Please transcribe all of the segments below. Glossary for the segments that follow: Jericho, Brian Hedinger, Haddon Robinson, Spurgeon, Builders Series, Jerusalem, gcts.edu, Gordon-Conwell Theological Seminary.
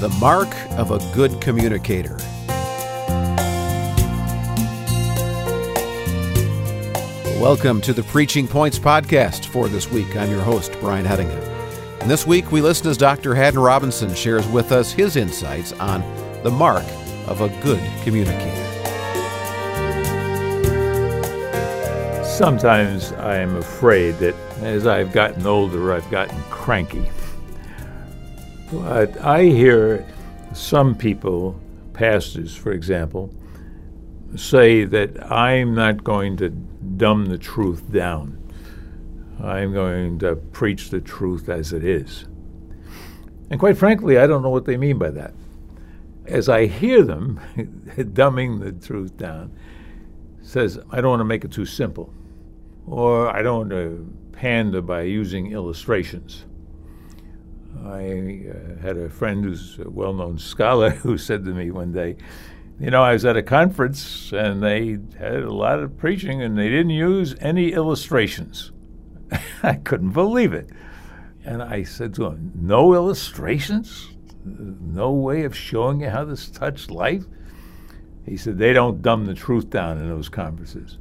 The mark of a good communicator. Welcome to the Preaching Points podcast for this week. I'm your host, Brian Hedinger. And this week we listen as Dr. Haddon Robinson shares with us his insights on the mark of a good communicator. Sometimes I am afraid that as I've gotten older, I've gotten cranky. But I hear some people, pastors for example, say that I'm not going to dumb the truth down. I'm going to preach the truth as it is. And quite frankly, I don't know what they mean by that. As I hear them, dumbing the truth down says, I don't want to make it too simple, or I don't want to pander by using illustrations. I had a friend who's a well-known scholar who said to me one day, you know, I was at a conference and they had a lot of preaching and they didn't use any illustrations. I couldn't believe it. And I said to him, no illustrations? No way of showing you how this touched life? He said, they don't dumb the truth down in those conferences.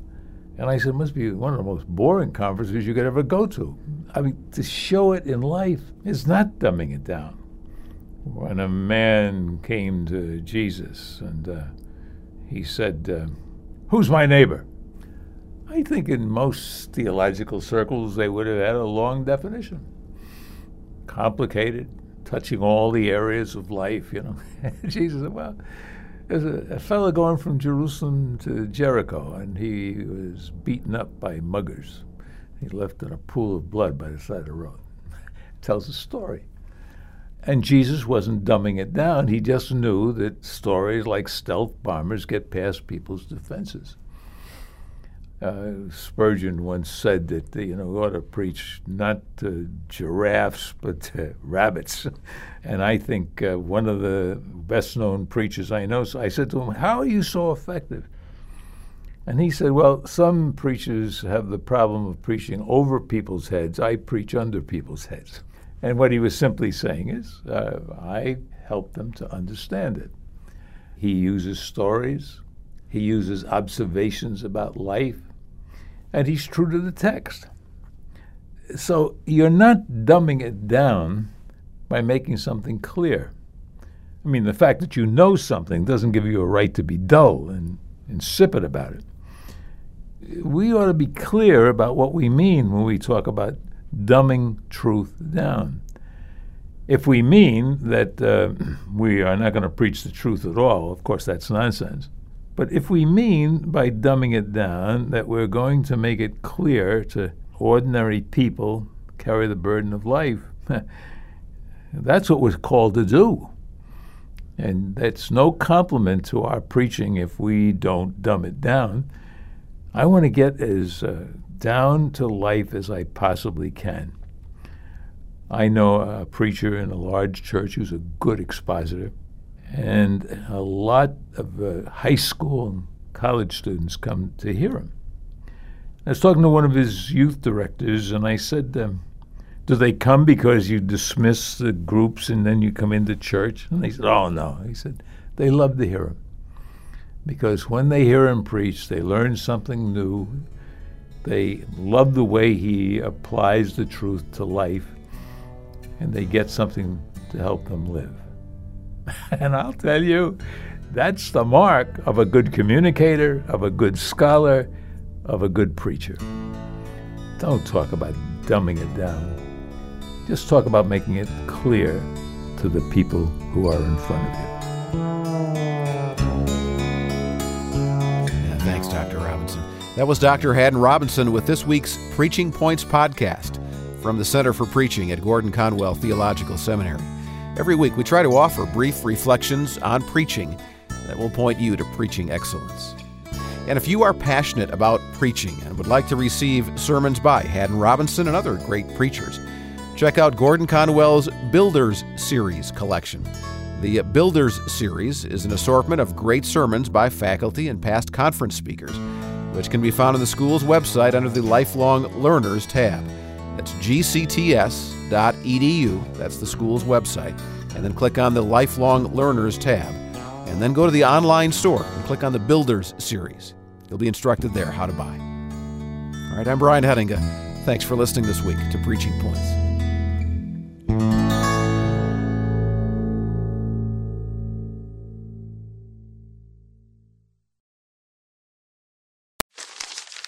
And I said, it must be one of the most boring conferences you could ever go to. I mean, to show it in life is not dumbing it down. When a man came to Jesus and he said, who's my neighbor? I think in most theological circles they would have had a long definition. Complicated, touching all the areas of life, you know. Jesus said, well, there's a fellow going from Jerusalem to Jericho, and he was beaten up by muggers. He left in a pool of blood by the side of the road. Tells a story. And Jesus wasn't dumbing it down. He just knew that stories like stealth bombers get past people's defenses. Spurgeon once said that, you know, we ought to preach not to giraffes, but to rabbits. And I think one of the best-known preachers I know, so I said to him, how are you so effective? And he said, well, some preachers have the problem of preaching over people's heads. I preach under people's heads. And what he was simply saying is, I help them to understand it. He uses stories. He uses observations about life. And he's true to the text. So you're not dumbing it down by making something clear. I mean, the fact that you know something doesn't give you a right to be dull and insipid about it. We ought to be clear about what we mean when we talk about dumbing truth down. If we mean that we are not going to preach the truth at all, of course that's nonsense. But if we mean by dumbing it down that we're going to make it clear to ordinary people carry the burden of life, that's what we're called to do. And that's no compliment to our preaching if we don't dumb it down. I want to get as down to life as I possibly can. I know a preacher in a large church who's a good expositor. And a lot of high school and college students come to hear him. I was talking to one of his youth directors, and I said to him, do they come because you dismiss the groups and then you come into church? And they said, oh, no. He said, they love to hear him. Because when they hear him preach, they learn something new. They love the way he applies the truth to life, and they get something to help them live. And I'll tell you, that's the mark of a good communicator, of a good scholar, of a good preacher. Don't talk about dumbing it down. Just talk about making it clear to the people who are in front of you. Yeah, thanks, Dr. Robinson. That was Dr. Haddon Robinson with this week's Preaching Points podcast. from the Center for Preaching at Gordon-Conwell Theological Seminary. Every week we try to offer brief reflections on preaching that will point you to preaching excellence. And if you are passionate about preaching and would like to receive sermons by Haddon Robinson and other great preachers, check out Gordon-Conwell's Builders Series collection. The Builders Series is an assortment of great sermons by faculty and past conference speakers, which can be found on the school's website under the Lifelong Learners tab. That's gcts.edu, that's the school's website, and then click on the Lifelong Learners tab, and then go to the online store and click on the Builders Series. You'll be instructed there how to buy. All right, I'm Brian Hedinger. Thanks for listening this week to Preaching Points.